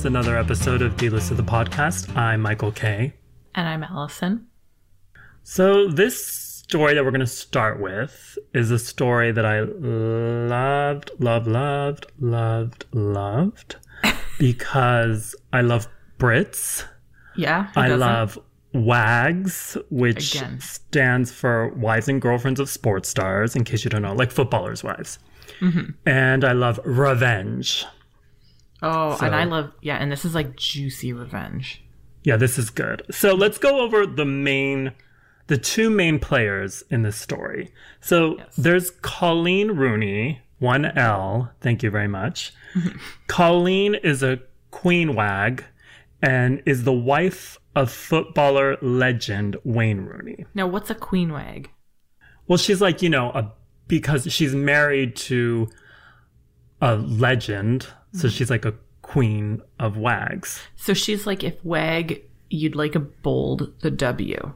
It's another episode of Dlisted, the podcast. I'm Michael Kay. And I'm Allison. So this story that we're going to start with is a story that I loved because I love Brits. Yeah. I love WAGs, which stands for Wives and Girlfriends of Sports Stars, in case you don't know, like Footballers Wives. Mm-hmm. And I love revenge. Oh, so, and I love, yeah, and this is like juicy revenge. Yeah, this is good. So let's go over the two main players in this story. So there's Coleen Rooney, one L, thank you very much. Coleen is a queen wag and is the wife of footballer legend Wayne Rooney. Now, what's a queen wag? Well, she's like, you know, because she's married to a legend. So she's like a queen of wags. So she's like, if wag, you'd like a bold the W.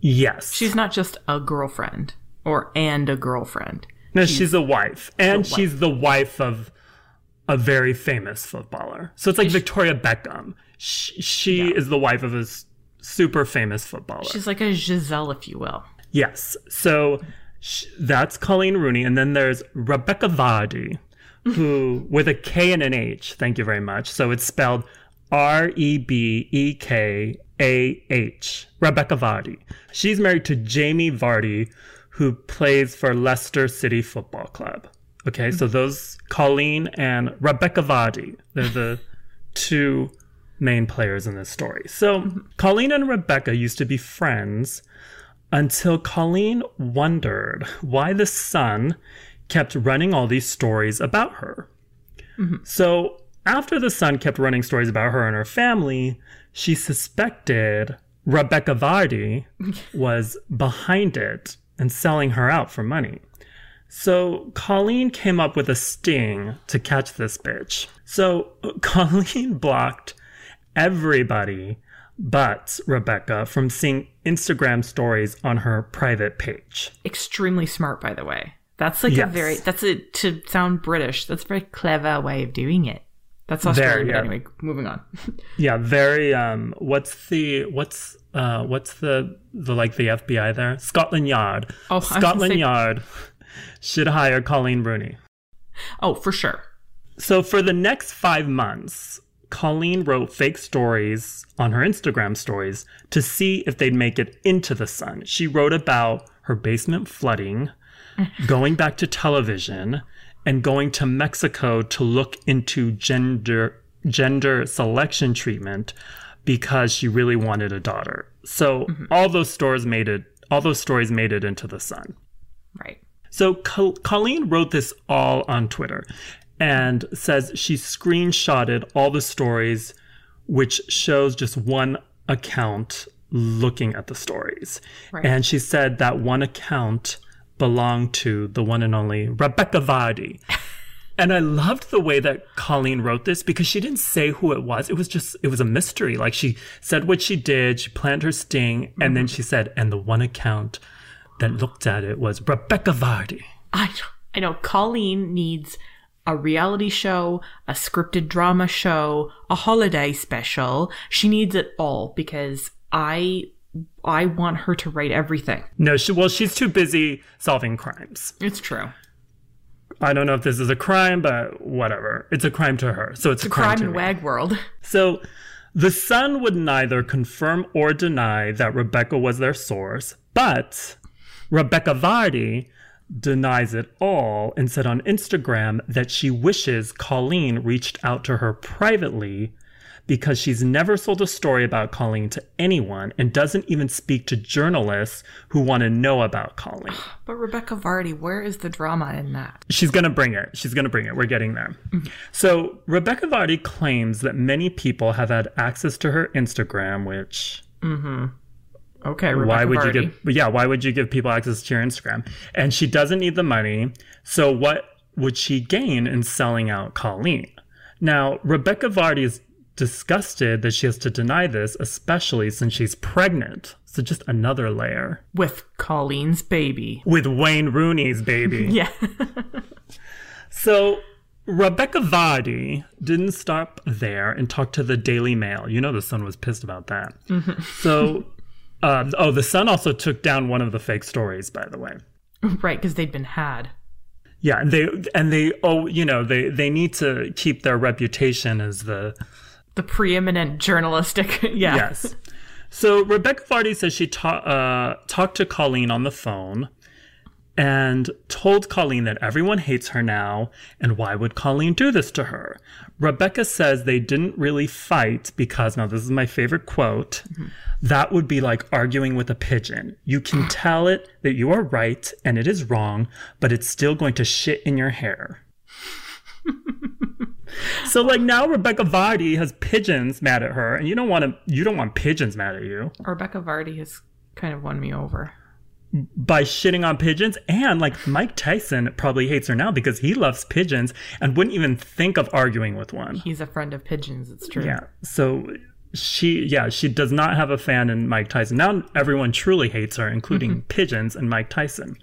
Yes. She's not just a girlfriend a girlfriend. No, she's a wife. And she's the wife of a very famous footballer. So it's like Victoria Beckham. She is the wife of a super famous footballer. She's like a Giselle, if you will. Yes. So that's Coleen Rooney. And then there's Rebekah Vardy, who with a K and an H. Thank you very much. So it's spelled R-E-B-E-K-A-H. Rebekah Vardy. She's married to Jamie Vardy, who plays for Leicester City Football Club. Okay, so those Coleen and Rebekah Vardy, they're the two main players in this story. So Coleen and Rebekah used to be friends until Coleen wondered why the Sun kept running all these stories about her. Mm-hmm. So after the Sun kept running stories about her and her family, she suspected Rebekah Vardy was behind it and selling her out for money. So Coleen came up with a sting to catch this bitch. So Coleen blocked everybody but Rebekah from seeing Instagram stories on her private page. Extremely smart, by the way. That's like to sound British, that's a very clever way of doing it. That's Australian, but anyway, moving on. Yeah, very, what's the FBI there? Scotland Yard. Oh, Scotland Yard should hire Coleen Rooney. Oh, for sure. So for the next 5 months, Coleen wrote fake stories on her Instagram stories to see if they'd make it into the Sun. She wrote about her basement flooding, going back to television, and going to Mexico to look into gender selection treatment because she really wanted a daughter. So all those stories made it into the Sun. Right. So Coleen wrote this all on Twitter and says she screenshotted all the stories, which shows just one account looking at the stories. Right. And she said that one account belonged to the one and only Rebekah Vardy. And I loved the way that Coleen wrote this because she didn't say who it was. It was a mystery. Like, she said what she did. She planned her sting. Mm-hmm. And then she said, and the one account that looked at it was Rebekah Vardy. I know. Coleen needs a reality show, a scripted drama show, a holiday special. She needs it all because I want her to write everything. No, she's too busy solving crimes. It's true. I don't know if this is a crime, but whatever. It's a crime to her. So it's a crime in wag world. So the Sun would neither confirm or deny that Rebekah was their source, but Rebekah Vardy denies it all and said on Instagram that she wishes Coleen reached out to her privately because she's never sold a story about Coleen to anyone and doesn't even speak to journalists who want to know about Coleen. But Rebekah Vardy, where is the drama in that? She's going to bring it. She's going to bring it. We're getting there. Mm-hmm. So Rebekah Vardy claims that many people have had access to her Instagram, which... Mm-hmm. Okay, why would you give people access to your Instagram? And she doesn't need the money. So what would she gain in selling out Coleen? Now, Rebekah Vardy is disgusted that she has to deny this, especially since she's pregnant. So just another layer. With Colleen's baby. With Wayne Rooney's baby. Yeah. So Rebekah Vardy didn't stop there and talked to the Daily Mail. You know, the Sun was pissed about that. Mm-hmm. So, the Sun also took down one of the fake stories, by the way. Right, because they'd been had. Yeah, and they need to keep their reputation as the preeminent journalistic. Yeah. Yes. So Rebekah Vardy says she talked to Coleen on the phone and told Coleen that everyone hates her now, and why would Coleen do this to her? Rebekah says they didn't really fight because, now this is my favorite quote, mm-hmm. that would be like arguing with a pigeon. You can tell it that you are right and it is wrong, but it's still going to shit in your hair. So, like, now Rebekah Vardy has pigeons mad at her, and you don't want pigeons mad at you. Rebekah Vardy has kind of won me over. By shitting on pigeons, and, like, Mike Tyson probably hates her now because he loves pigeons and wouldn't even think of arguing with one. He's a friend of pigeons, it's true. Yeah, so she does not have a fan in Mike Tyson. Now everyone truly hates her, including mm-hmm. pigeons and Mike Tyson.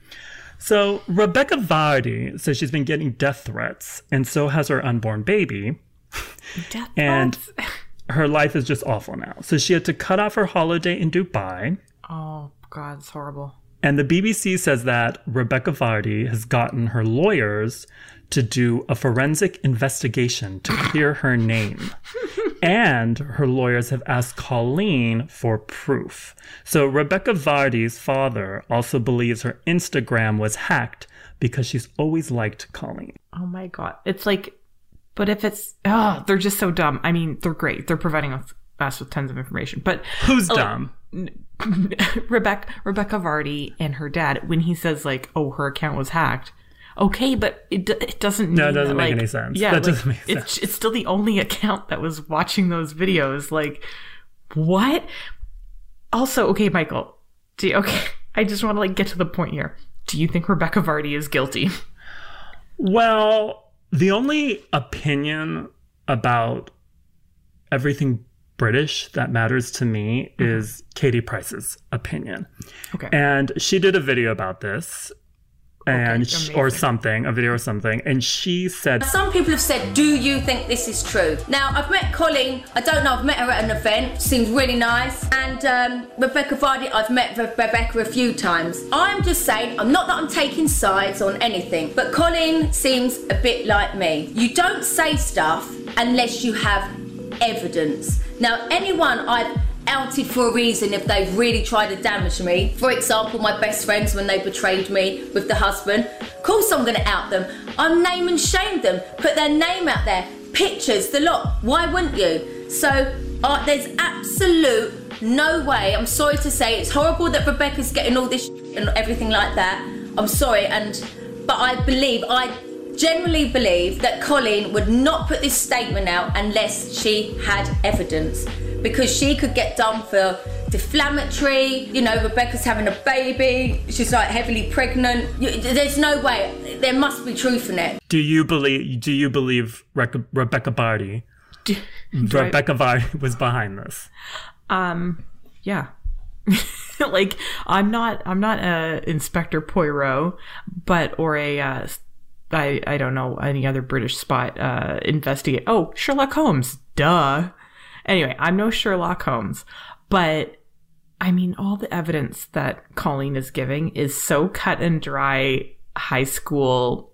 So Rebekah Vardy says she's been getting death threats, and so has her unborn baby. Death and threats? Her life is just awful now. So she had to cut off her holiday in Dubai. Oh, God, it's horrible. And the BBC says that Rebekah Vardy has gotten her lawyers to do a forensic investigation to clear her name. And her lawyers have asked Coleen for proof. So Rebekah Vardy's father also believes her Instagram was hacked because she's always liked Coleen. Oh, my God. It's like, but if it's, oh, they're just so dumb. I mean, they're great. They're providing us with tons of information. But who's dumb? Rebekah Vardy and her dad, when he says, like, oh, her account was hacked. Okay, but it doesn't mean... No, it doesn't make any sense. Yeah, that doesn't make sense. It's still the only account that was watching those videos. Like, what? Also, okay, Michael. I just want to, like, get to the point here. Do you think Rebekah Vardy is guilty? Well, the only opinion about everything British that matters to me mm-hmm. is Katie Price's opinion. Okay. And she did a video about this. And okay, a video or something. And she said, some people have said, do you think this is true? Now, I've met Coleen. I don't know. I've met her at an event. Seems really nice. And Rebekah Vardy, I've met Rebekah a few times. I'm just saying, I'm not that I'm taking sides on anything, but Coleen seems a bit like me. You don't say stuff unless you have evidence. Now, anyone I've outed for a reason if they've really tried to damage me. For example, my best friends when they betrayed me with the husband. Of course I'm gonna out them. I'm name and shame them. Put their name out there. Pictures, the lot. Why wouldn't you? So there's absolute no way. I'm sorry to say, it's horrible that Rebekah's getting all this and everything like that. I'm sorry, but I generally believe that Coleen would not put this statement out unless she had evidence, because she could get done for defamatory. You know, Rebekah's having a baby. She's, like, heavily pregnant. There's no way. There must be truth in it. Do you believe Rebekah Vardy? Rebekah Vardy was behind this. Yeah. Like, I'm not a Inspector Poirot, I don't know any other British spot investigate. Oh, Sherlock Holmes, duh. Anyway, I'm no Sherlock Holmes, but I mean, all the evidence that Coleen is giving is so cut and dry, high school,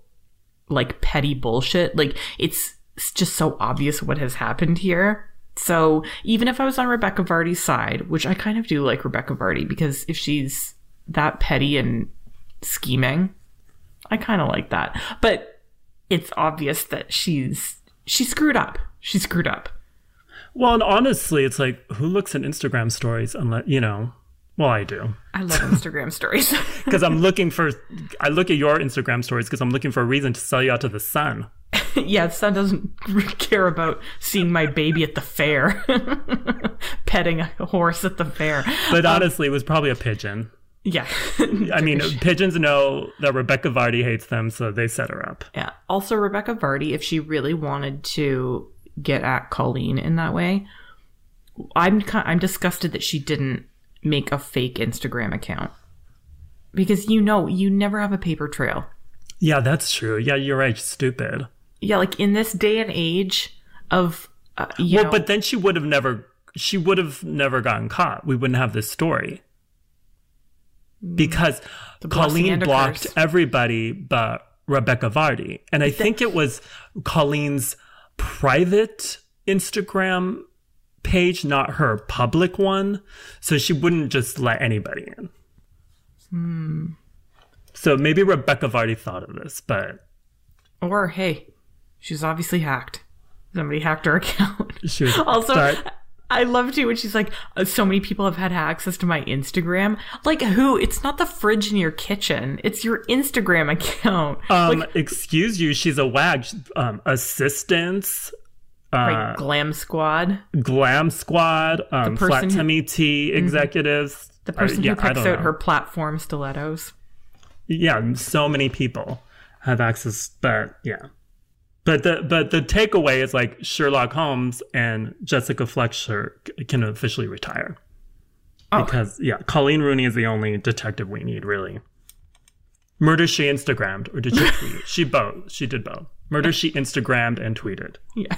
like, petty bullshit. Like, it's just so obvious what has happened here. So even if I was on Rebekah Vardy's side, which I kind of do like Rebekah Vardy, because if she's that petty and scheming, I kind of like that. But it's obvious that she screwed up. She screwed up. Well, and honestly, it's like, who looks at Instagram stories unless, you know, well, I do. I love Instagram stories. Because I look at your Instagram stories because I'm looking for a reason to sell you out to the Sun. Yeah, the Sun doesn't care about seeing my baby at the fair. Petting a horse at the fair. But honestly, it was probably a pigeon. Yeah. I mean, pigeons know that Rebekah Vardy hates them, so they set her up. Yeah. Also, Rebekah Vardy, if she really wanted to get at Coleen in that way, I'm disgusted that she didn't make a fake Instagram account, because you never have a paper trail. Yeah, that's true. Yeah, you're right. Stupid. yeah, like in this day and age of, you know, but then she would have never gotten caught. We wouldn't have this story because Coleen blocked everybody but Rebekah Vardy. And I think it was Colleen's private Instagram page, not her public one. So she wouldn't just let anybody in. Hmm. So maybe Rebekah Vardy thought of this, but... Or, hey, she's obviously hacked. Somebody hacked her account. She was also... I love too when she's like, so many people have had access to my Instagram. Like, who? It's not the fridge in your kitchen. It's your Instagram account. Excuse you. She's a wag. Assistants. Right, Glam Squad. Glam Squad. Flat Tummy Tea executives. Mm-hmm. The person who picks out her platform stilettos. Yeah, so many people have access. But yeah. But the takeaway is like Sherlock Holmes and Jessica Fletcher can officially retire. Oh. Because, yeah, Coleen Rooney is the only detective we need, really. Murder she Instagrammed, or did she tweet? She both. She did both. Murder she Instagrammed and tweeted. Yeah.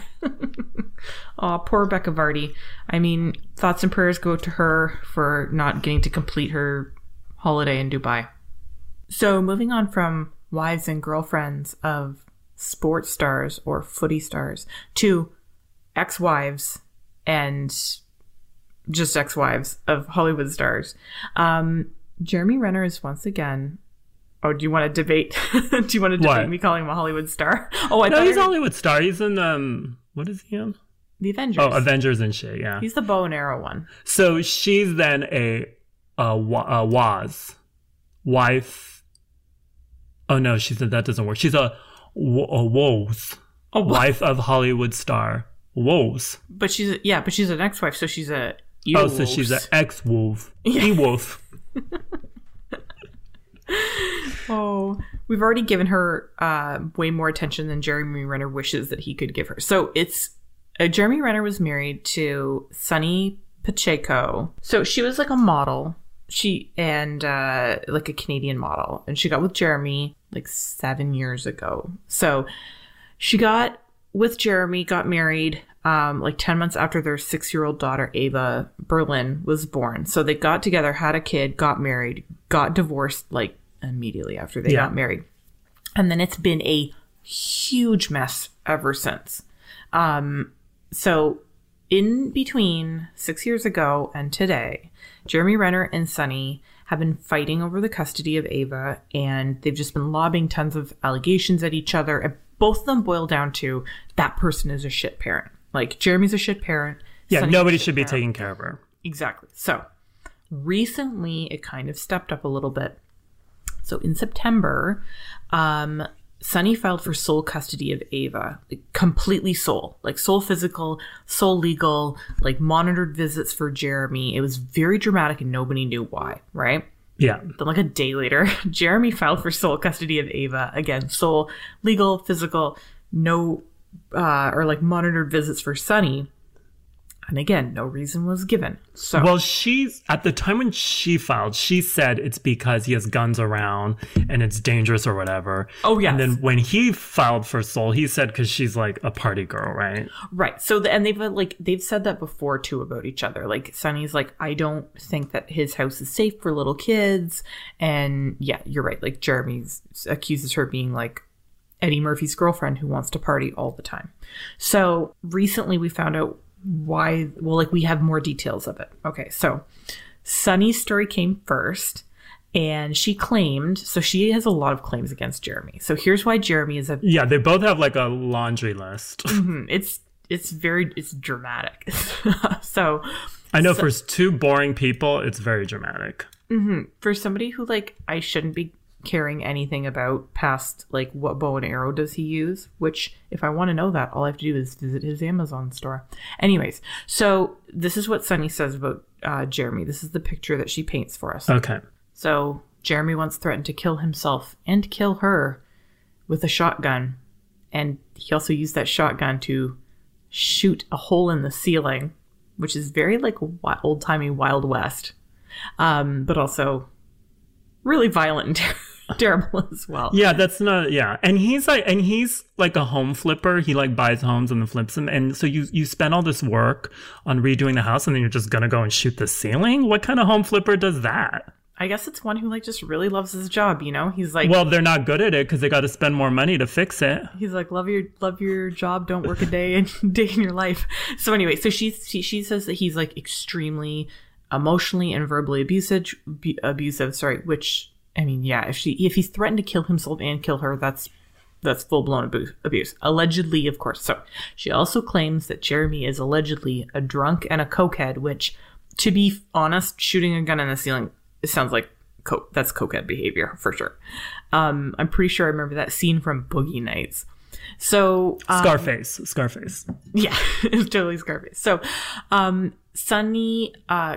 Aw, poor Rebekah Vardy. I mean, thoughts and prayers go to her for not getting to complete her holiday in Dubai. So moving on from wives and girlfriends of sports stars or footy stars to ex-wives and just ex-wives of Hollywood stars. Jeremy Renner is once again... Oh, do you want to debate? Do you want to debate what? Me calling him a Hollywood star? Oh, I know he's a Hollywood star. He's in what is he in? The Avengers. Oh, Avengers and shit, yeah. He's the bow and arrow one. So she's then a wife. Oh no, she said that doesn't work. She's a wife of Hollywood star Wolves. But she's an ex-wife, so she's a ear-wolf. Oh, so she's an ex-wolf, e-wolf. Oh, we've already given her way more attention than Jeremy Renner wishes that he could give her. So it's Jeremy Renner was married to Sonnie Pacheco. So she was like a model. She and like a Canadian model, and she got with Jeremy like 7 years ago. So she got with Jeremy, got married like 10 months after their 6-year-old daughter, Ava Berlin, was born. So they got together, had a kid, got married, got divorced like immediately after they got married. And then it's been a huge mess ever since. So in between 6 years ago and today, Jeremy Renner and Sonnie have been fighting over the custody of Ava, and they've just been lobbing tons of allegations at each other. And both of them boil down to that person is a shit parent. Like, Jeremy's a shit parent. Yeah, Sonny's nobody should be taking care of her. Exactly. So recently, it kind of stepped up a little bit. So in September, Sonnie filed for sole custody of Ava, like, completely sole, like sole physical, sole legal, like monitored visits for Jeremy. It was very dramatic and nobody knew why, right? Yeah. Then like a day later, Jeremy filed for sole custody of Ava. Again, sole, legal, physical, no, or like monitored visits for Sonnie. And again, no reason was given. So, well, she's at the time when she filed, she said it's because he has guns around and it's dangerous or whatever. Oh, yeah. And then when he filed for sole, he said because she's like a party girl, right? Right. So and they've said that before, too, about each other. Like Sonny's like, I don't think that his house is safe for little kids. And yeah, you're right. Like Jeremy's accuses her of being like Eddie Murphy's girlfriend who wants to party all the time. So recently we found out why. Well, like we have more details of it. Okay, so Sonny's story came first, and she claimed, so she has a lot of claims against Jeremy. So here's why Jeremy is a... Yeah, they both have like a laundry list. Mm-hmm. It's dramatic. So I know for two boring people, it's very dramatic. Mm-hmm. For somebody who like, I shouldn't be caring anything about past like what bow and arrow does he use, which if I want to know that, all I have to do is visit his Amazon store. Anyways, so this is what Sonnie says about Jeremy. This is the picture that she paints for us. Okay. So Jeremy once threatened to kill himself and kill her with a shotgun, and he also used that shotgun to shoot a hole in the ceiling, which is very like old-timey Wild West, but also really violent and terrible as well. Yeah, that's not. Yeah, and he's like a home flipper. He like buys homes and then flips them. And so you spend all this work on redoing the house, and then you're just gonna go and shoot the ceiling. What kind of home flipper does that? I guess it's one who like just really loves his job. You know, he's like, well, they're not good at it because they got to spend more money to fix it. He's like, love your job. Don't work a day in your life. So anyway, so she says that he's like extremely emotionally and verbally abusive. Sorry, which I mean, yeah, if he's threatened to kill himself and kill her, that's full blown abuse. Allegedly, of course. So she also claims that Jeremy is allegedly a drunk and a cokehead. Which, to be honest, shooting a gun in the ceiling. It sounds like that's cokehead behavior for sure. I'm pretty sure I remember that scene from Boogie Nights. So Scarface. Yeah, it's totally Scarface. So Sonnie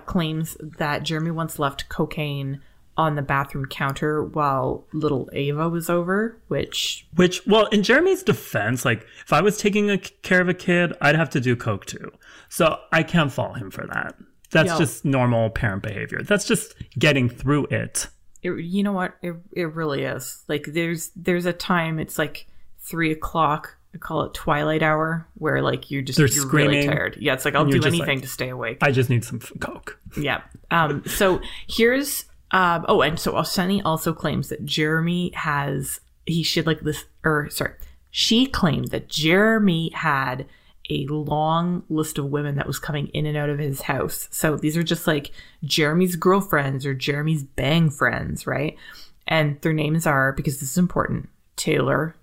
claims that Jeremy once left cocaine on the bathroom counter while little Ava was over, which, well, in Jeremy's defense, like if I was taking care of a kid, I'd have to do coke too. So I can't fault him for that. That's just normal parent behavior. That's just getting through it. You know what? It really is. Like there's a time. It's like 3:00. I call it twilight hour, where like you're really tired. Yeah, it's like I'll do anything to stay awake. I just need some coke. Yeah. So here's. And so Sonnie also claims that Jeremy has. He should like this. Or sorry, she claimed that Jeremy had a long list of women that was coming in and out of his house. So these are just like Jeremy's girlfriends or Jeremy's bang friends, right? And their names are, because this is important, Taylor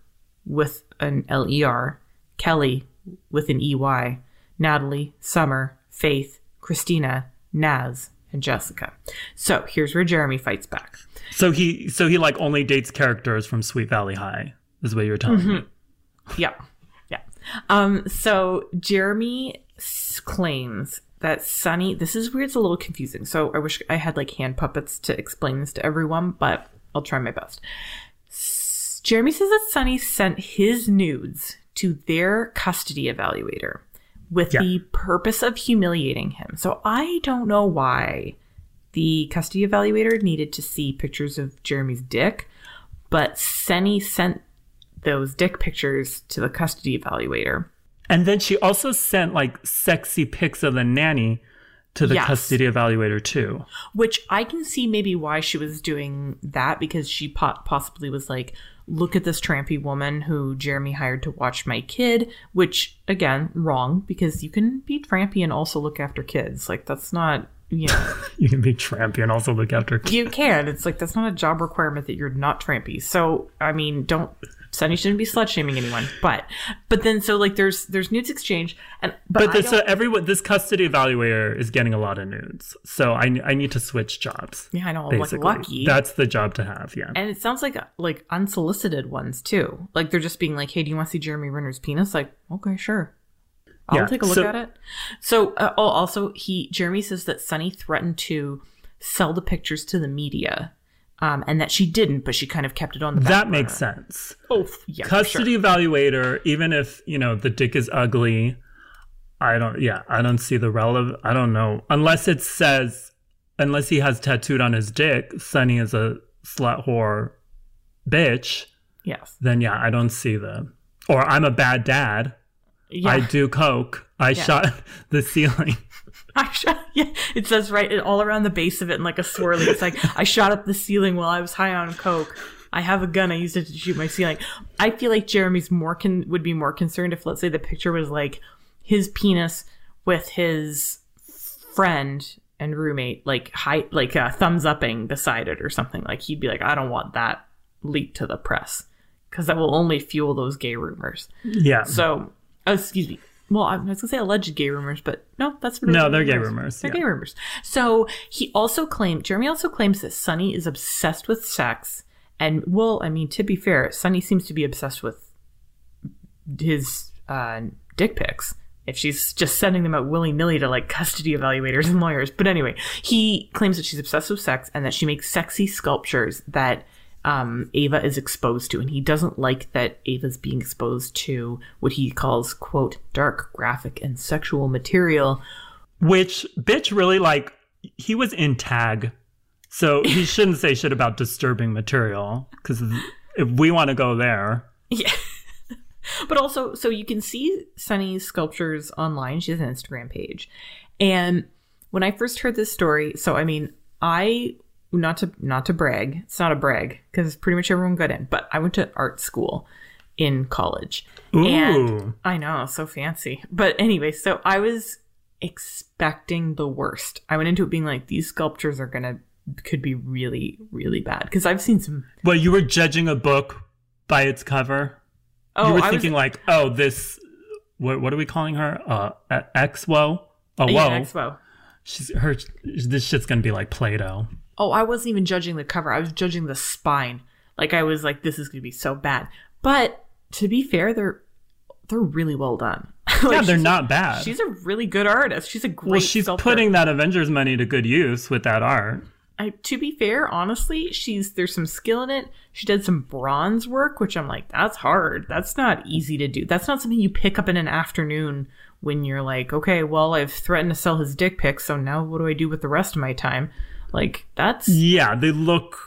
with an L-E-R, Kelly with an E-Y, Natalie, Summer, Faith, Christina, Naz, and Jessica. So here's where Jeremy fights back. So he like only dates characters from Sweet Valley High is what you're telling me. Yeah. So Jeremy claims that Sonnie, this is where it's a little confusing. So I wish I had like hand puppets to explain this to everyone, but I'll try my best. Jeremy says that Sonnie sent his nudes to their custody evaluator with the purpose of humiliating him. So I don't know why the custody evaluator needed to see pictures of Jeremy's dick, but Sonnie sent those dick pictures to the custody evaluator. And then she also sent like sexy pics of the nanny to the custody evaluator too. Which I can see maybe why she was doing that, because she possibly was like, look at this trampy woman who Jeremy hired to watch my kid, which again, wrong, because you can be trampy and also look after kids. Like that's not, you know. You can be trampy and also look after kids. You can. It's like, that's not a job requirement that you're not trampy. So, I mean, Sonnie shouldn't be slut shaming anyone, but then so like there's nudes exchange, and this custody evaluator is getting a lot of nudes, so I need to switch jobs. Yeah, I know. Basically. Like lucky, that's the job to have. Yeah, and it sounds like unsolicited ones too. Like they're just being like, hey, do you want to see Jeremy Renner's penis? Like, okay, sure, I'll take a look at it. So also Jeremy says that Sonnie threatened to sell the pictures to the media. And that she didn't, but she kind of kept it on the back burner. That makes sense. Oh, yeah. Custody evaluator, even if, you know, the dick is ugly, I don't see the relevant. I don't know. Unless he has tattooed on his dick, Sonnie is a slut whore bitch. Yes. Then, yeah, I don't see the. Or I'm a bad dad. Yeah. I do coke. I shot the ceiling. It says right all around the base of it in like a swirly. It's like, I shot up the ceiling while I was high on coke. I have a gun. I used it to shoot my ceiling. I feel like Jeremy's would be more concerned if, let's say, the picture was like his penis with his friend and roommate, like high, like thumbs upping beside it or something. Like he'd be like, I don't want that leaked to the press because that will only fuel those gay rumors. Yeah. So, excuse me. Well, I was going to say alleged gay rumors, but no, that's what no, they're rumors. Gay rumors. They're gay rumors. So Jeremy also claims that Sonnie is obsessed with sex. And, well, I mean, to be fair, Sonnie seems to be obsessed with his dick pics. If she's just sending them out willy-nilly to, like, custody evaluators and lawyers. But anyway, he claims that she's obsessed with sex and that she makes sexy sculptures that Ava is exposed to, and he doesn't like that Ava's being exposed to what he calls, quote, dark, graphic, and sexual material. Which, bitch, really, like, he was in Tag. So he shouldn't say shit about disturbing material, because if we want to go there. Yeah. But also, so you can see Sonny's sculptures online. She has an Instagram page. And when I first heard this story, so I mean, not to brag, it's not a brag because pretty much everyone got in, but I went to art school in college. Ooh. And I know, so fancy. But anyway, so I was expecting the worst. I went into it being like, these sculptures are could be really, really bad, because I've seen some. Well, you were judging a book by its cover. Oh, you were thinking like, oh, this, what are we calling her? Exwo? Oh, yeah, Exwo. This shit's gonna be like Play-Doh. Oh, I wasn't even judging the cover. I was judging the spine. Like, I was like, this is gonna be so bad. But to be fair, they're really well done. Like, yeah, they're not bad. She's a really good artist. She's a great. Well, she's sculptor. Putting that Avengers money to good use with that art. To be fair, honestly, there's some skill in it. She did some bronze work, which I'm like, that's hard. That's not easy to do. That's not something you pick up in an afternoon when you're like, okay, well, I've threatened to sell his dick pics, so now what do I do with the rest of my time? Like, that's... Yeah, they look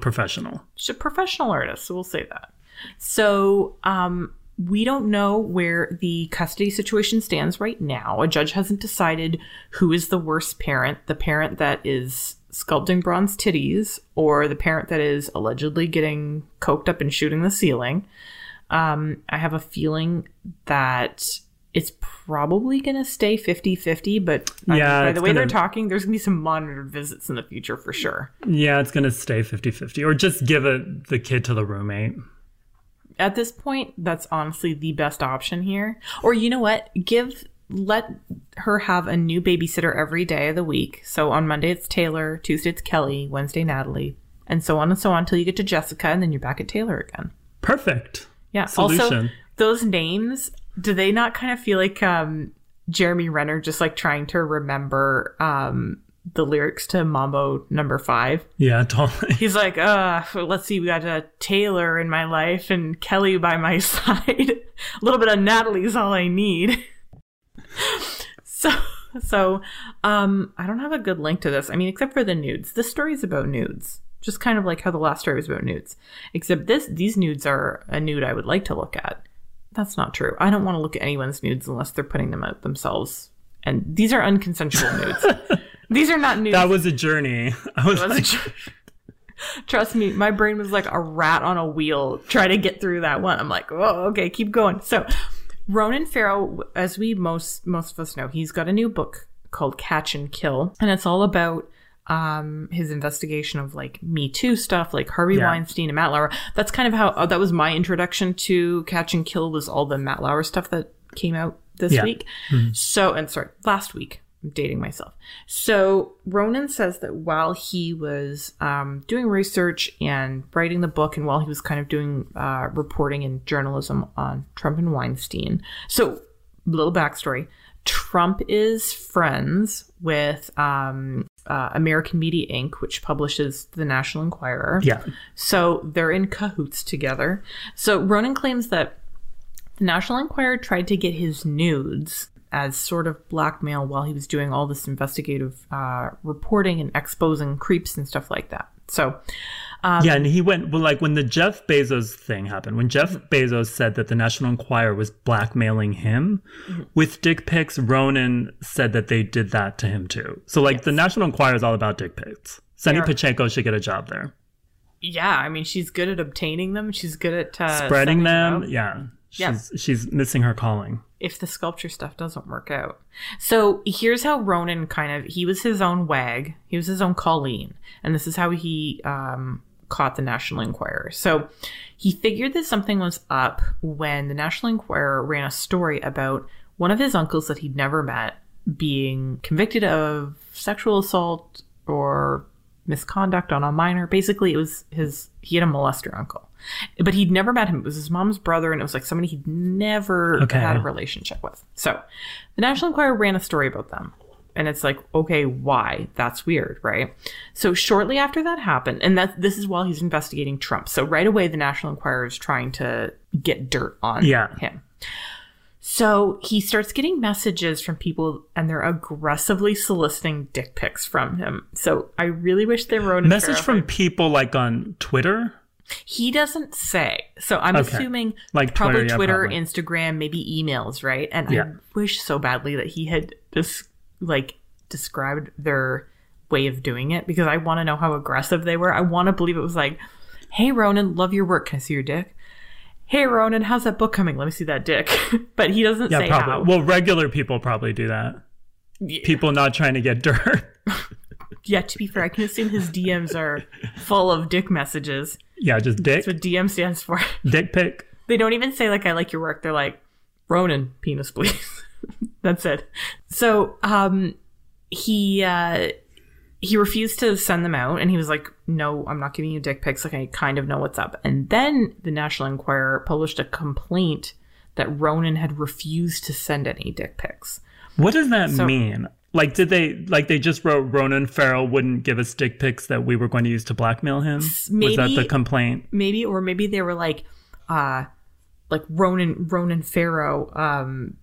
professional. She's a professional artist, so we'll say that. So, we don't know where the custody situation stands right now. A judge hasn't decided who is the worst parent, the parent that is sculpting bronze titties or the parent that is allegedly getting coked up and shooting the ceiling. I have a feeling that it's probably going to stay 50-50, but yeah, by the way they're talking, there's going to be some monitored visits in the future for sure. Yeah, it's going to stay 50-50 or just give the kid to the roommate. At this point, that's honestly the best option here. Or you know what? Let her have a new babysitter every day of the week. So on Monday, it's Taylor. Tuesday, it's Kelly. Wednesday, Natalie. And so on until you get to Jessica, and then you're back at Taylor again. Perfect. Yeah. Solution. Also, those names, do they not kind of feel like Jeremy Renner just like trying to remember the lyrics to Mambo No. 5? Yeah, totally. He's like, let's see, we got Taylor in my life and Kelly by my side. A little bit of Natalie's all I need. So I don't have a good link to this. I mean, except for the nudes. This story is about nudes, just kind of like how the last story was about nudes, except these nudes are a nude I would like to look at. That's not true. I don't want to look at anyone's nudes unless they're putting them out themselves. And these are unconsensual nudes. These are not nudes. That was a journey. Trust me, my brain was like a rat on a wheel trying to get through that one. I'm like, oh, okay, keep going. So Ronan Farrow, as we most of us know, he's got a new book called Catch and Kill. And it's all about his investigation of like Me Too stuff, like Harvey Weinstein and Matt Lauer. That's kind of how that was my introduction to Catch and Kill, was all the Matt Lauer stuff that came out this week. Mm-hmm. Last week. I'm dating myself. So Ronan says that while he was doing research and writing the book, and while he was kind of doing reporting and journalism on Trump and Weinstein. So little backstory. Trump is friends with American Media Inc., which publishes the National Enquirer. Yeah. So they're in cahoots together. So Ronan claims that the National Enquirer tried to get his nudes as sort of blackmail while he was doing all this investigative reporting and exposing creeps and stuff like that. So, and he went, well, like when the Jeff Bezos thing happened, when Jeff Bezos said that the National Enquirer was blackmailing him with dick pics, Ronan said that they did that to him too. So like the National Enquirer is all about dick pics. Sonnie Pacheco should get a job there. Yeah. I mean, she's good at obtaining them. She's good at spreading them. Yeah. She's missing her calling. If the sculpture stuff doesn't work out. So here's how Ronan he was his own wag. He was his own Coleen. And this is how he caught the National Enquirer. So he figured that something was up when the National Enquirer ran a story about one of his uncles that he'd never met being convicted of sexual assault or misconduct on a minor. Basically, it was he had a molester uncle. But he'd never met him. It was his mom's brother, and it was like somebody he'd never had a relationship with. So the National Enquirer ran a story about them. And it's like, okay, why? That's weird, right? So shortly after that happened, and this is while he's investigating Trump. So right away, the National Enquirer is trying to get dirt on him. So he starts getting messages from people and they're aggressively soliciting dick pics from him. So I really wish they wrote a message from people like on Twitter. He doesn't say. So I'm assuming like probably Twitter, Instagram, maybe emails, right? And I wish so badly that he had just like described their way of doing it, because I want to know how aggressive they were. I want to believe it was like, hey, Ronan, love your work. Can I see your dick? Hey, Ronan, how's that book coming? Let me see that dick. But he doesn't say probably. How. Well, regular people probably do that. Yeah. People not trying to get dirt. Yeah, to be fair, I can assume his DMs are full of dick messages. Yeah, just dick. That's what DM stands for. Dick pic. They don't even say, like, I like your work. They're like, Ronan, penis, please. That's it. So he refused to send them out, and he was like, no, I'm not giving you dick pics. Like, I kind of know what's up. And then the National Enquirer published a complaint that Ronan had refused to send any dick pics. What does that mean? Like, did they, like, they just wrote Ronan Farrow wouldn't give us dick pics that we were going to use to blackmail him? Maybe, was that the complaint? Maybe, or maybe they were like Ronan Farrow,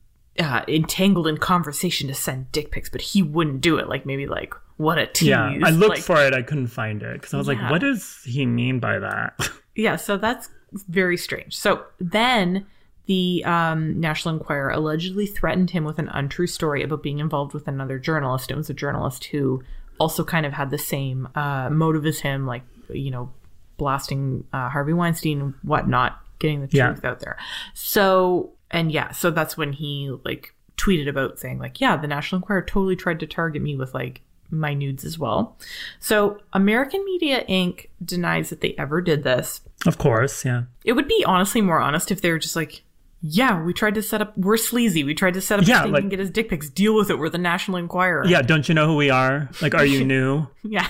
entangled in conversation to send dick pics, but he wouldn't do it. Like, maybe like, what a tease. Yeah, I looked for it. I couldn't find it because I was like, what does he mean by that? Yeah, so that's very strange. So then the National Enquirer allegedly threatened him with an untrue story about being involved with another journalist. It was a journalist who also kind of had the same motive as him, like, you know, blasting Harvey Weinstein and whatnot, getting the truth out there. So, and so that's when he like tweeted about saying like, yeah, the National Enquirer totally tried to target me with like, my nudes as well. So American Media Inc. denies that they ever did this. Of course, yeah. It would be honestly more honest if they were just like, yeah, we tried to set up, we're sleazy. We tried to set up a thing like, and get his dick pics. Deal with it. We're the National Enquirer. Yeah, don't you know who we are? Like, are you new? Yeah.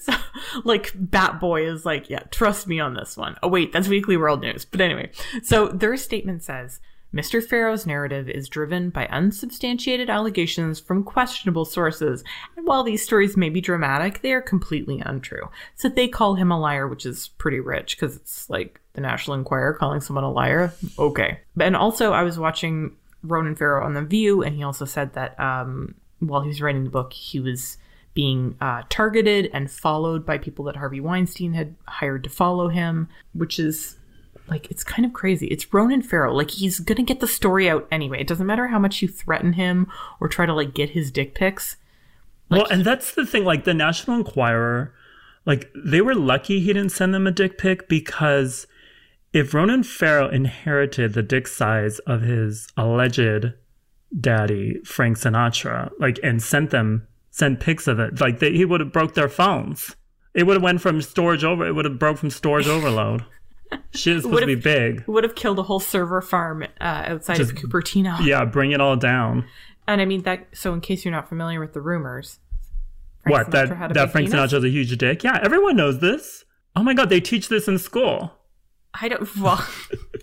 So, like, Bat Boy is like, yeah, trust me on this one. Oh, wait, that's Weekly World News. But anyway, so their statement says, Mr. Farrow's narrative is driven by unsubstantiated allegations from questionable sources, and while these stories may be dramatic, they are completely untrue. So they call him a liar, which is pretty rich, because it's like the National Enquirer calling someone a liar. Okay. And also, I was watching Ronan Farrow on The View, and he also said that while he was writing the book, he was being targeted and followed by people that Harvey Weinstein had hired to follow him, which is... like, it's kind of crazy. It's Ronan Farrow. Like, he's going to get the story out anyway. It doesn't matter how much you threaten him or try to, like, get his dick pics. Like, well, and that's the thing. Like, the National Enquirer, like, they were lucky he didn't send them a dick pic, because if Ronan Farrow inherited the dick size of his alleged daddy, Frank Sinatra, like, and sent pics of it, like, he would have broke their phones. It would have went from storage over. It would have broke from storage overload. Shit is supposed to be big. Would have killed a whole server farm outside of Cupertino. Yeah, bring it all down. And I mean that. So in case you're not familiar with the rumors, Frank Sinatra's a huge dick. Yeah, everyone knows this. Oh my God, they teach this in school. I don't. Well,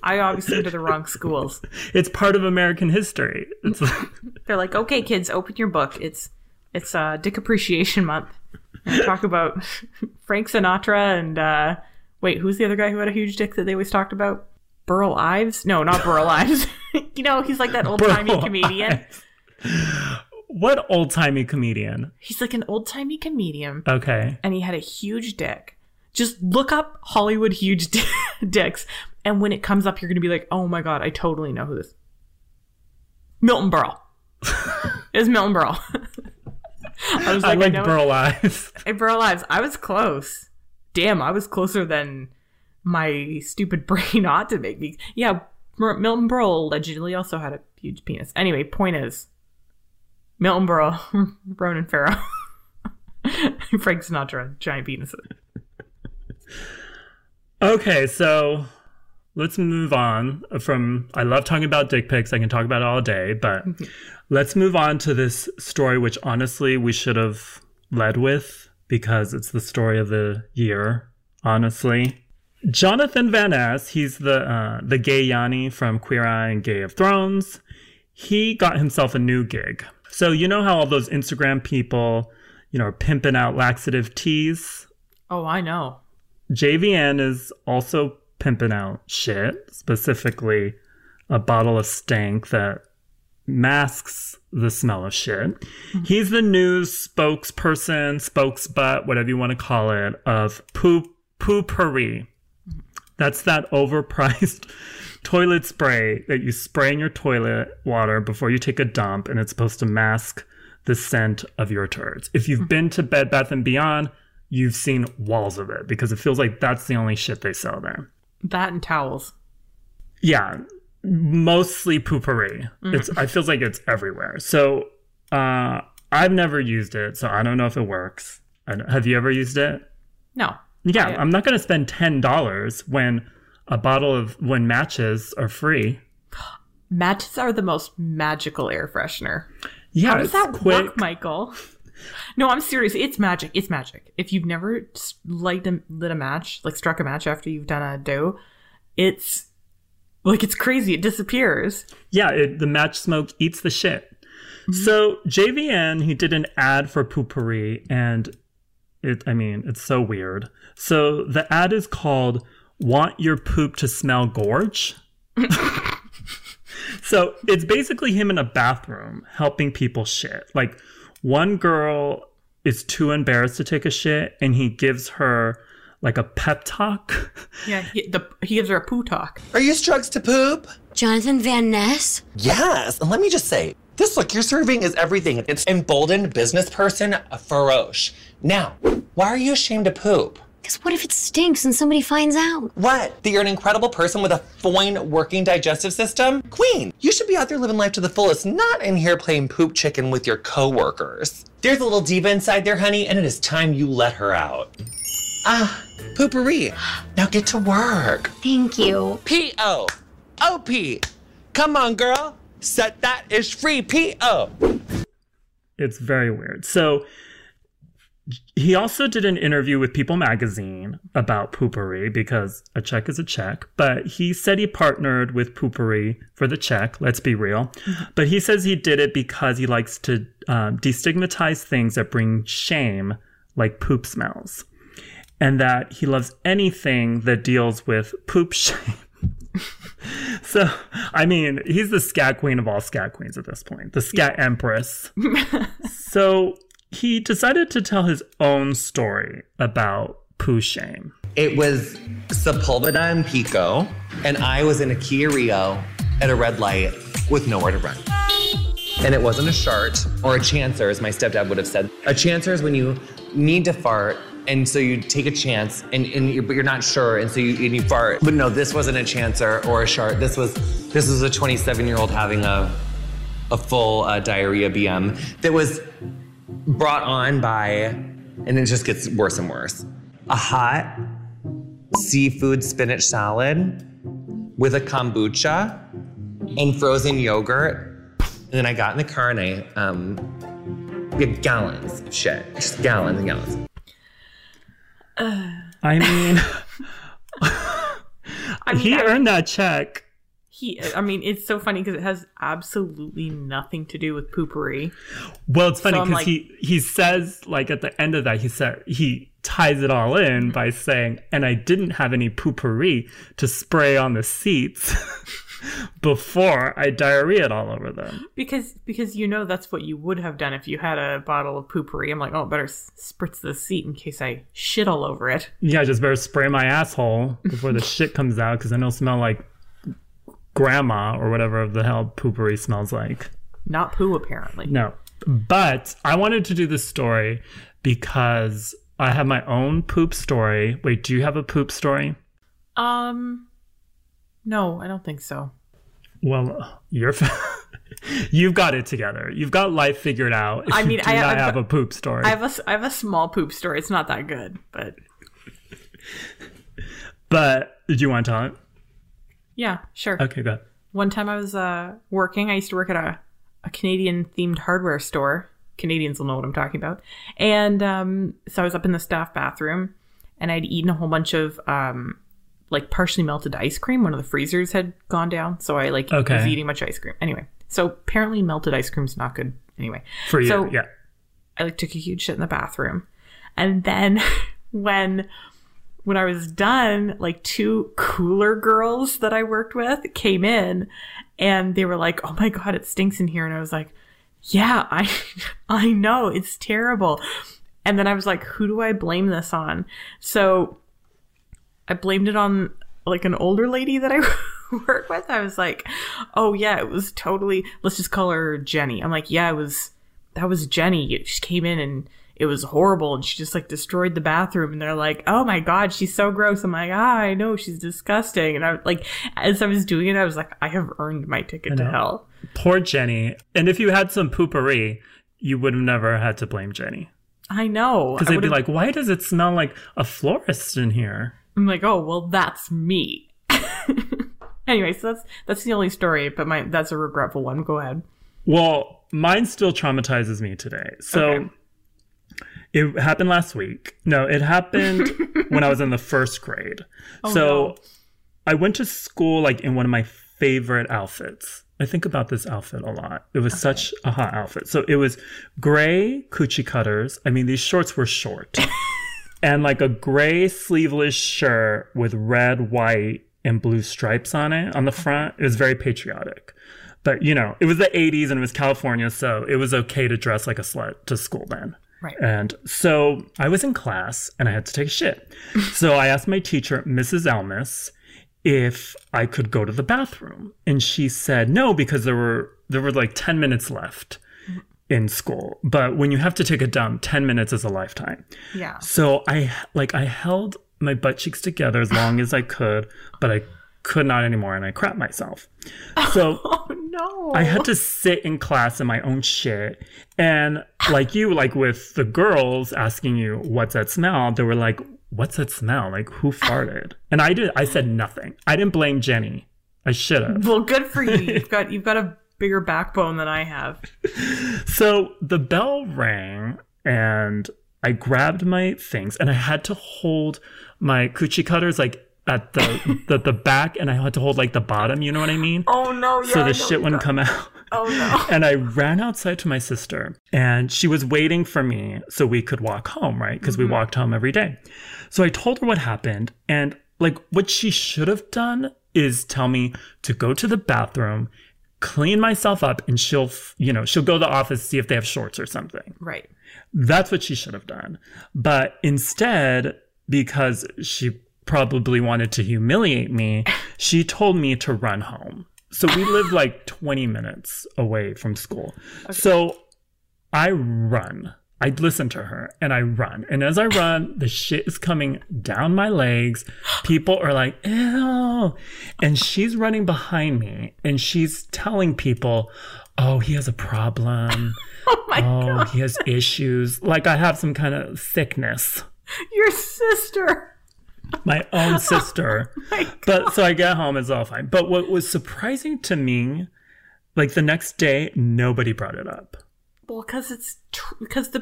I obviously went to the wrong schools. It's part of American history. They're like, okay, kids, open your book. It's Dick Appreciation Month. And talk about Frank Sinatra and. Wait, who's the other guy who had a huge dick that they always talked about? Burl Ives? No, not Burl Ives. You know, he's like that old-timey comedian. What old-timey comedian? He's like an old-timey comedian. Okay. And he had a huge dick. Just look up Hollywood huge dicks. And when it comes up, you're going to be like, oh my God, I totally know who this is. Milton Berle. It's Milton Berle. I was like, I know Burl Ives. Burl Ives. I was close. Damn, I was closer than my stupid brain ought to make me. Yeah, Milton Berle allegedly also had a huge penis. Anyway, point is, Milton Berle, Ronan Farrow, Frank Sinatra, giant penises. Okay, so let's move on from, I love talking about dick pics. I can talk about it all day, but let's move on to this story, which honestly we should have led with. Because it's the story of the year, honestly. Jonathan Van Ness, he's the gay Yanni from Queer Eye and Game of Thrones. He got himself a new gig. So you know how all those Instagram people, you know, are pimping out laxative teas? Oh, I know. JVN is also pimping out shit, specifically a bottle of stank that masks the smell of shit. Mm-hmm. He's the news spokesperson, spokesbutt, whatever you want to call it, of Poo-Pourri. Mm-hmm. That's that overpriced toilet spray that you spray in your toilet water before you take a dump, and it's supposed to mask the scent of your turds. If you've been to Bed Bath & Beyond, you've seen walls of it because it feels like that's the only shit they sell there. That and towels. Yeah, mostly Poo-Pourri. It feels like it's everywhere. So I've never used it, so I don't know if it works. Have you ever used it? No. Yeah, I'm not going to spend $10 when a bottle of when matches are free. Matches are the most magical air freshener. Yeah, how does that work, Michael? No, I'm serious. It's magic. It's magic. If you've never struck a match after you've done a do, it's like it's crazy. It disappears. Yeah, the match smoke eats the shit. Mm-hmm. So JVN, he did an ad for Poo-Pourri, and it's so weird. So the ad is called "Want Your Poop to Smell Gorge." So it's basically him in a bathroom helping people shit. Like, one girl is too embarrassed to take a shit, and he gives her like a pep talk. Yeah, he gives her a poo talk. Are you struggling to poop? Jonathan Van Ness? Yes, and let me just say, this look you're serving is everything. It's emboldened business person Faroche. Now, why are you ashamed to poop? Because what if it stinks and somebody finds out? What? That you're an incredible person with a fine working digestive system? Queen, you should be out there living life to the fullest, not in here playing poop chicken with your coworkers. There's a little diva inside there, honey, and it is time you let her out. Ah, Poo-Pourri. Now get to work. Thank you. P.O. O.P. Come on, girl. Set that is free. P.O. It's very weird. So he also did an interview with People magazine about Poo-Pourri because a check is a check. But he said he partnered with Poo-Pourri for the check. Let's be real. But he says he did it because he likes to destigmatize things that bring shame, like poop smells. And that he loves anything that deals with poop shame. So, I mean, he's the scat queen of all scat queens at this point. The scat empress. So he decided to tell his own story about poo shame. It was Sepulveda and Pico, and I was in a Kia Rio at a red light with nowhere to run. And it wasn't a shart or a chancer, as my stepdad would have said. A chancer is when you need to fart, and so you take a chance, but you're not sure, and so you fart. But no, this wasn't a chancer or a shart. This was a 27-year-old having a full diarrhea BM that was brought on by, and it just gets worse and worse, a hot seafood spinach salad with a kombucha and frozen yogurt. And then I got in the car and I get gallons of shit, just gallons and gallons. I mean, earned that check. It's so funny because it has absolutely nothing to do with Poo-Pourri. Well, it's funny because he says, like, at the end of that, he ties it all in by saying, and I didn't have any Poo-Pourri to spray on the seats before I diarrheaed all over them. Because you know that's what you would have done if you had a bottle of Poo-Pourri. I'm like, oh, better spritz the seat in case I shit all over it. Yeah, I just better spray my asshole before the shit comes out because then it'll smell like grandma or whatever the hell Poo-Pourri smells like. Not poo, apparently. No. But I wanted to do this story because I have my own poop story. Wait, do you have a poop story? No, I don't think so. Well, you've got it together. You've got life figured out. I have a poop story. I have a small poop story. It's not that good, but. But do you want to tell it? Yeah, sure. Okay, good. One time I was working. I used to work at a Canadian-themed hardware store. Canadians will know what I'm talking about. And so I was up in the staff bathroom, and I'd eaten a whole bunch of partially melted ice cream. One of the freezers had gone down, so I was eating much ice cream. Anyway, so apparently melted ice cream's not good. Anyway, for you, so yeah. I took a huge shit in the bathroom, and then when when I was done, like two cooler girls that I worked with came in and they were like, oh my God, it stinks in here. And I was like, yeah, I know, it's terrible. And then I was like, who do I blame this on? So I blamed it on like an older lady that I work with. I was like, oh yeah, it was totally, let's just call her Jenny. I'm like, yeah, that was Jenny. She came in and it was horrible. And she just like destroyed the bathroom. And they're like, oh my God, she's so gross. I'm like, I know, she's disgusting. And I like, as I was doing it, I was like, I have earned my ticket to hell. Poor Jenny. And if you had some Poo-Pourri, you would have never had to blame Jenny. I know. Because they'd be like, why does it smell like a florist in here? I'm like, oh, well, that's me. Anyway, so that's the only story, but that's a regretful one. Go ahead. Well, mine still traumatizes me today. So It happened last week. No, it happened when I was in the first grade. Oh, so I went to school like in one of my favorite outfits. I think about this outfit a lot. It was such a hot outfit. So it was gray coochie cutters. I mean, these shorts were short. And like a gray sleeveless shirt with red, white, and blue stripes on it on the front. It was very patriotic. But, you know, it was the 80s and it was California, so it was okay to dress like a slut to school then. Right. And so I was in class and I had to take a shit. So I asked my teacher, Mrs. Elmis, if I could go to the bathroom. And she said no, because there were like 10 minutes left in school. But when you have to take a dump, 10 minutes is a lifetime. Yeah. So I held my butt cheeks together as long as I could, but I could not anymore. And I crapped myself. So no. I had to sit in class in my own shit. And like with the girls asking you, what's that smell? They were like, what's that smell? Like, who farted? And I said nothing. I didn't blame Jenny. I should have. Well, good for you. You've got a bigger backbone than I have. So the bell rang and I grabbed my things and I had to hold my coochie cutters like at the back, and I had to hold like the bottom, you know what I mean? Oh no, yeah. So the shit wouldn't come out. Oh no. And I ran outside to my sister and she was waiting for me so we could walk home, right? Because we walked home every day. So I told her what happened, and like what she should have done is tell me to go to the bathroom, clean myself up, and she'll go to the office, see if they have shorts or something. Right. That's what she should have done. But instead, because she probably wanted to humiliate me, she told me to run home. So we lived like 20 minutes away from school. Okay. So I run. I listen to her and I run. And as I run, the shit is coming down my legs. People are like, ew. And she's running behind me and she's telling people, oh, he has a problem. Oh my God. He has issues. Like I have some kind of sickness. Your sister. My own sister. Oh my but so I get home, it's all fine. But what was surprising to me, like the next day, nobody brought it up. Well, because it's because the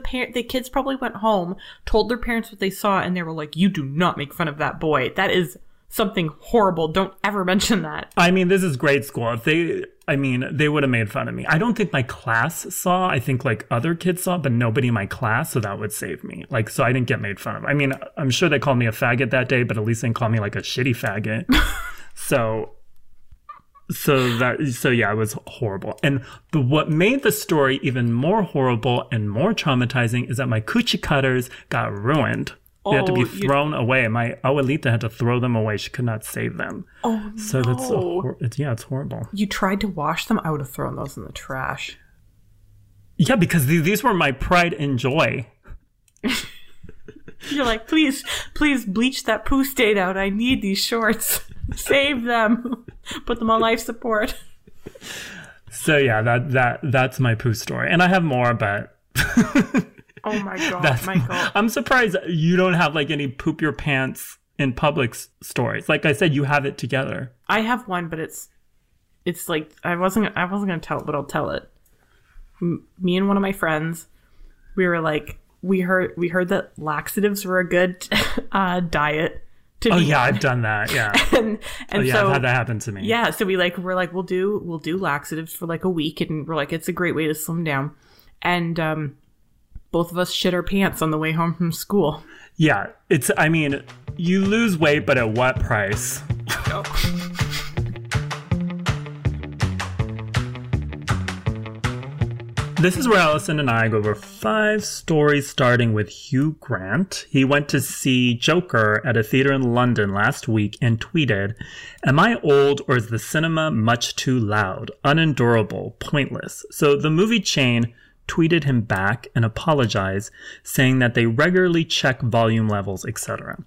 kids probably went home, told their parents what they saw, and they were like, "You do not make fun of that boy. That is something horrible. Don't ever mention that." I mean, this is grade school. They would have made fun of me. I don't think my class saw. I think like other kids saw, but nobody in my class. So that would save me. Like, so I didn't get made fun of. I mean, I'm sure they called me a faggot that day, but at least they didn't call me like a shitty faggot. So it was horrible. And what made the story even more horrible and more traumatizing is that my coochie cutters got ruined. They had to be thrown away. My abuelita had to throw them away. She could not save them. Oh, so no. It's horrible. You tried to wash them? I would have thrown those in the trash. Yeah, because these were my pride and joy. You're like, please bleach that poo stain out. I need these shorts. Save them. Put them on life support. So yeah, that's my poo story. And I have more, but oh my God, Michael. I'm surprised you don't have like any poop your pants in public stories. Like I said, you have it together. I have one, but it's like I wasn't gonna tell it, but I'll tell it. Me and one of my friends, we were like we heard that laxatives were a good diet. Oh yeah, I've done that. Yeah, and I've had that happen to me. Yeah, so we're like we'll do laxatives for like a week, and we're like it's a great way to slim down, and both of us shit our pants on the way home from school. Yeah, it's I mean You lose weight, but at what price? Yep. This is where Allison and I go over 5 stories, starting with Hugh Grant. He went to see Joker at a theater in London last week and tweeted, "Am I old or is the cinema much too loud? Unendurable, pointless." So the movie chain tweeted him back and apologized, saying that they regularly check volume levels, etc.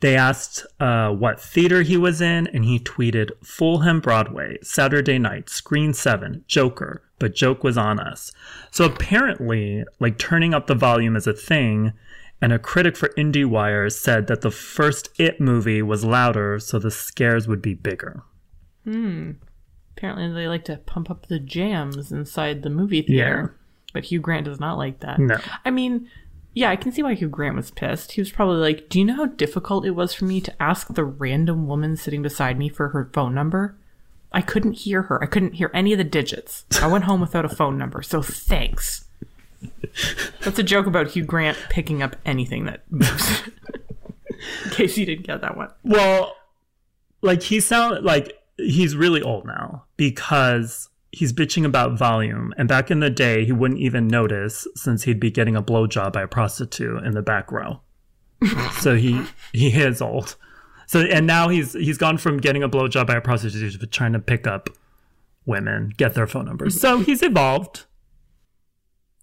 They asked what theater he was in, and he tweeted, "Fulham Broadway, Saturday night, Screen 7, Joker, but joke was on us." So apparently, like, turning up the volume is a thing, and a critic for IndieWire said that the first It movie was louder, so the scares would be bigger. Apparently they like to pump up the jams inside the movie theater. Yeah. But Hugh Grant does not like that. No. I mean, yeah, I can see why Hugh Grant was pissed. He was probably like, do you know how difficult it was for me to ask the random woman sitting beside me for her phone number? I couldn't hear her. I couldn't hear any of the digits. I went home without a phone number, so thanks. That's a joke about Hugh Grant picking up anything that moves. In case you didn't get that one. Well, like, he sounded like he's really old now because he's bitching about volume, and back in the day, he wouldn't even notice since he'd be getting a blowjob by a prostitute in the back row. So he is old. So, and now he's gone from getting a blowjob by a prostitute to trying to pick up women, get their phone numbers. So he's evolved.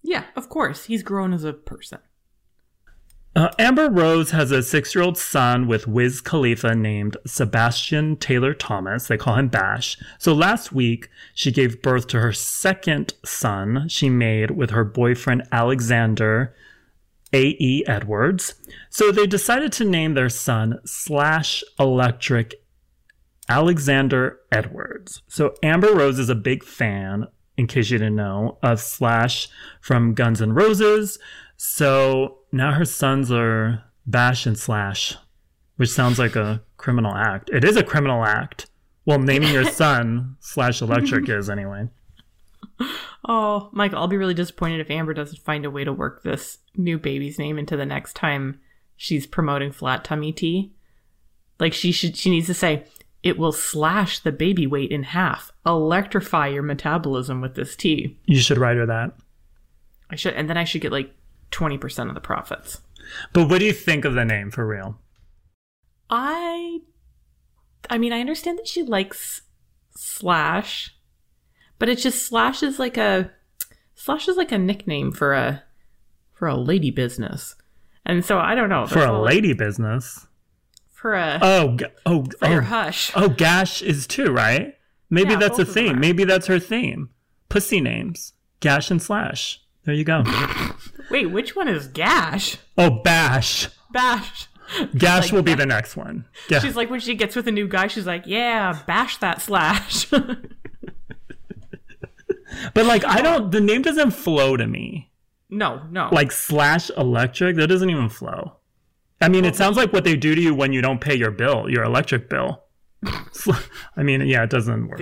Yeah, of course. He's grown as a person. Amber Rose has a 6-year-old son with Wiz Khalifa named Sebastian Taylor Thomas. They call him Bash. So last week, she gave birth to her second son she made with her boyfriend Alexander A.E. Edwards. So they decided to name their son Slash Electric Alexander Edwards. So Amber Rose is a big fan, in case you didn't know, of Slash from Guns N' Roses. So now her sons are Bash and Slash, which sounds like a criminal act. It is a criminal act. Well, naming your son Slash Electric is, anyway. Oh, Michael, I'll be really disappointed if Amber doesn't find a way to work this new baby's name into the next time she's promoting flat tummy tea. Like, she needs to say, "It will slash the baby weight in half. Electrify your metabolism with this tea." You should write her that. I should, and then I should get, like, 20% of the profits. But what do you think of the name, for real? I mean, I understand that she likes Slash, but it's just Slash is like a nickname for a lady business. And so I don't know. For a lady business? For your hush. Oh, Gash is too, right? Maybe yeah, that's a theme. Maybe that's her theme. Pussy names. Gash and Slash. There you go. Wait, which one is Gash? Oh, Bash. Bash. Gash, like, will be the next one. Yeah. She's like, when she gets with a new guy, she's like, yeah, bash that Slash. But, like, I don't, the name doesn't flow to me. No. Like, Slash Electric, that doesn't even flow. I mean, it sounds like what they do to you when you don't pay your bill, your electric bill. I mean, yeah, it doesn't work.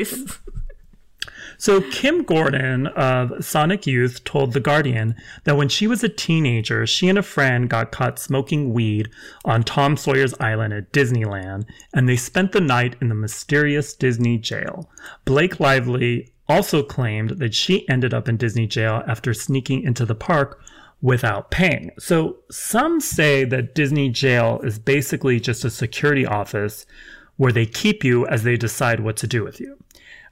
So Kim Gordon of Sonic Youth told The Guardian that when she was a teenager, she and a friend got caught smoking weed on Tom Sawyer's Island at Disneyland, and they spent the night in the mysterious Disney jail. Blake Lively also claimed that she ended up in Disney jail after sneaking into the park without paying. So some say that Disney jail is basically just a security office where they keep you as they decide what to do with you.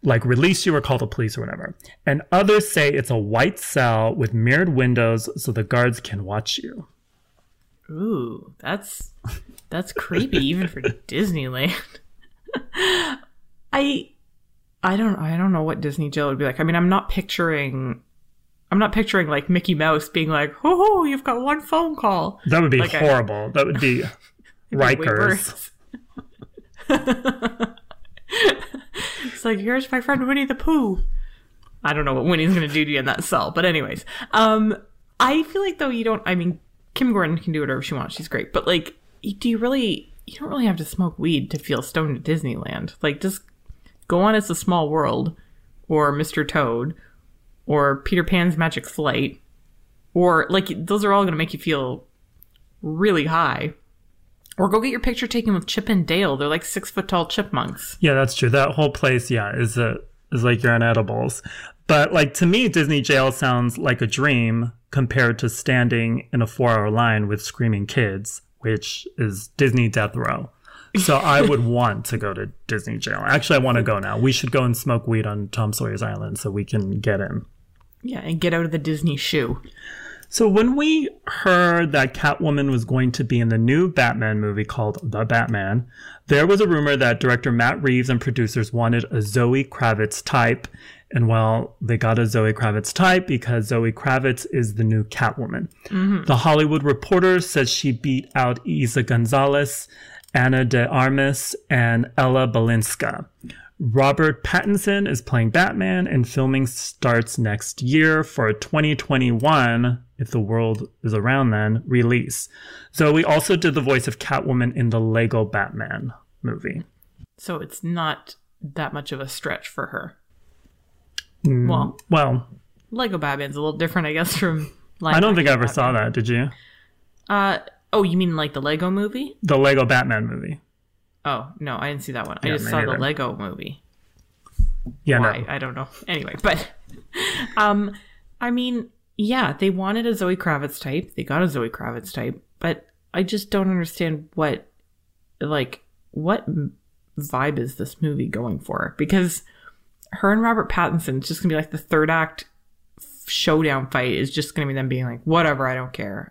Like, release you or call the police or whatever. And others say it's a white cell with mirrored windows so the guards can watch you. Ooh, that's creepy even for Disneyland. I don't know what Disney jail would be like. I mean, I'm not picturing like Mickey Mouse being like, "Oh, you've got one phone call." That would be like horrible. That would be Rikers. It's like, here's my friend Winnie the Pooh. I don't know what Winnie's going to do to you in that cell. But anyways, I feel like, though, you don't, I mean, Kim Gordon can do whatever she wants. She's great. But, like, you don't really have to smoke weed to feel stoned at Disneyland. Like, just go on It's a Small World or Mr. Toad or Peter Pan's Magic Flight. Or, like, those are all going to make you feel really high. Or go get your picture taken with Chip and Dale. They're like 6 foot tall chipmunks. Yeah, that's true. That whole place, yeah, is like you're on edibles. But like to me, Disney jail sounds like a dream compared to standing in a 4-hour line with screaming kids, which is Disney death row. So I would want to go to Disney jail. Actually, I want to go now. We should go and smoke weed on Tom Sawyer's Island so we can get in. Yeah, and get out of the Disney shoe. So when we heard that Catwoman was going to be in the new Batman movie called The Batman, there was a rumor that director Matt Reeves and producers wanted a Zoe Kravitz type. And, well, they got a Zoe Kravitz type because Zoe Kravitz is the new Catwoman. Mm-hmm. The Hollywood Reporter says she beat out Isa Gonzalez, Ana de Armas, and Ella Balinska. Robert Pattinson is playing Batman, and filming starts next year for a 2021, if the world is around then, release. Zoe also did the voice of Catwoman in the Lego Batman movie. So it's not that much of a stretch for her. Well, Lego Batman's a little different, I guess, from... I don't think I ever saw that, did you? Oh, you mean like the Lego movie? The Lego Batman movie. Oh, no, I didn't see that one. Yeah, I just saw the Lego movie. Yeah, why? No. I don't know. Anyway, but... I mean, yeah, they wanted a Zoe Kravitz type. They got a Zoe Kravitz type. But I just don't understand what... Like, what vibe is this movie going for? Because... her and Robert Pattinson, it's just going to be like the third act showdown fight is just going to be them being like, whatever, I don't care.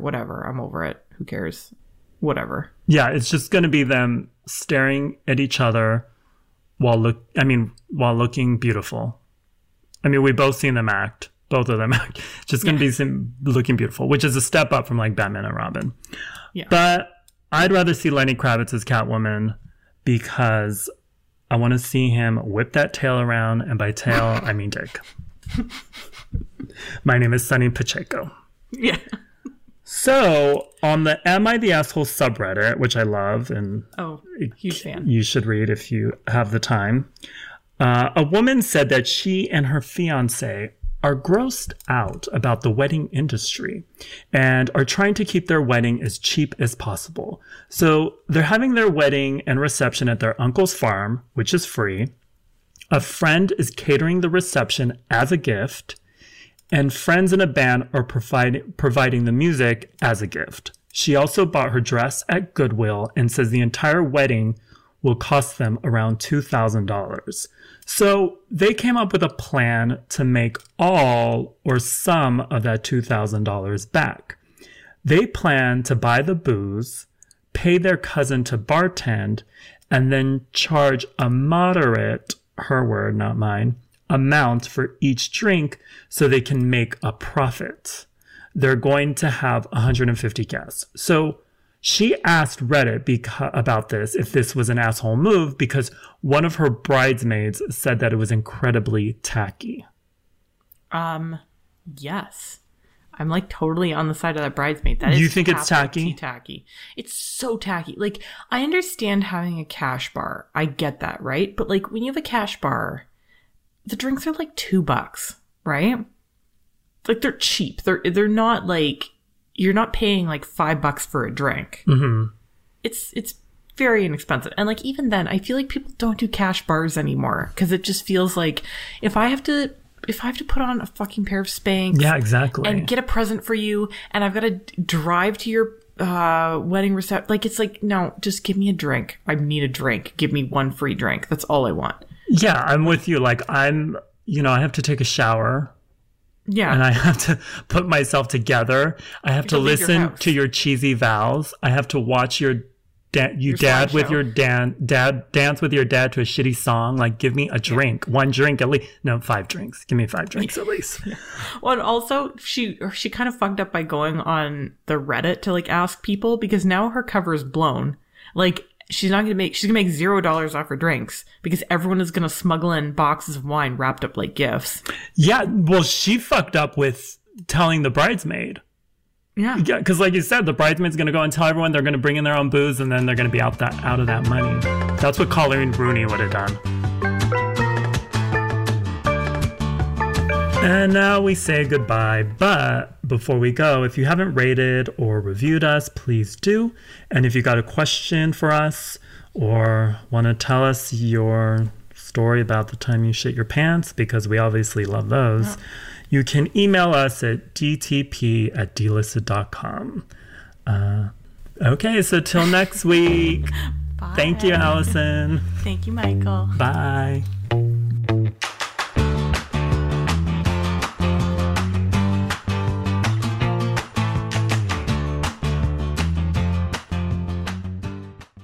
Whatever. I'm over it. Who cares? Whatever. Yeah, it's just going to be them staring at each other while looking beautiful. I mean, we've both seen them act. Both of them act. It's just going to be looking beautiful, which is a step up from like Batman and Robin. Yeah. But I'd rather see Lenny Kravitz as Catwoman because... I want to see him whip that tail around, and by tail, I mean dick. My name is Sonnie Pacheco. Yeah. So, on the Am I the Asshole subreddit, which I love, and huge fan. You should read if you have the time, a woman said that she and her fiancé are grossed out about the wedding industry and are trying to keep their wedding as cheap as possible. So they're having their wedding and reception at their uncle's farm, which is free. A friend is catering the reception as a gift, and friends in a band are providing the music as a gift. She also bought her dress at Goodwill and says the entire wedding will cost them around $2,000. So they came up with a plan to make all or some of that $2,000 back. They plan to buy the booze, pay their cousin to bartend, and then charge a moderate, her word, not mine, amount for each drink so they can make a profit. They're going to have 150 guests. So she asked Reddit about this, if this was an asshole move, because one of her bridesmaids said that it was incredibly tacky. Yes. I'm like totally on the side of that bridesmaid. That is, you think it's tacky? Tacky. It's so tacky. Like, I understand having a cash bar. I get that, right? But like when you have a cash bar, the drinks are like $2, right? Like they're cheap. They're not like... You're not paying like $5 for a drink. Mm-hmm. It's very inexpensive. And like even then, I feel like people don't do cash bars anymore because it just feels like if I have to put on a fucking pair of Spanx, yeah, exactly, and get a present for you, and I've got to drive to your wedding reception. Like it's like, no, just give me a drink. I need a drink. Give me one free drink. That's all I want. Yeah, I'm with you. Like I have to take a shower. Yeah. And I have to put myself together. I have to listen to your cheesy vows. I have to watch dance with your dad to a shitty song. Like, give me a drink. Yeah. One drink at least. No, 5 drinks. Give me 5 drinks at least. Yeah. Well, and also she kind of fucked up by going on the Reddit to like ask people, because now her cover is blown. Like, she's gonna make $0 off her drinks because everyone is gonna smuggle in boxes of wine wrapped up like gifts. Yeah, well, she fucked up with telling the bridesmaid. Yeah, because like you said, the bridesmaid's gonna go and tell everyone, they're gonna bring in their own booze, and then they're gonna be out of that money. That's what Coleen Rooney would have done. And now we say goodbye, but before we go, if you haven't rated or reviewed us, please do. And if you got a question for us or want to tell us your story about the time you shit your pants, because we obviously love those, you can email us at dtp@dlisted.com. Okay, so till next week. Bye. Thank you, Allison. Thank you, Michael. Bye.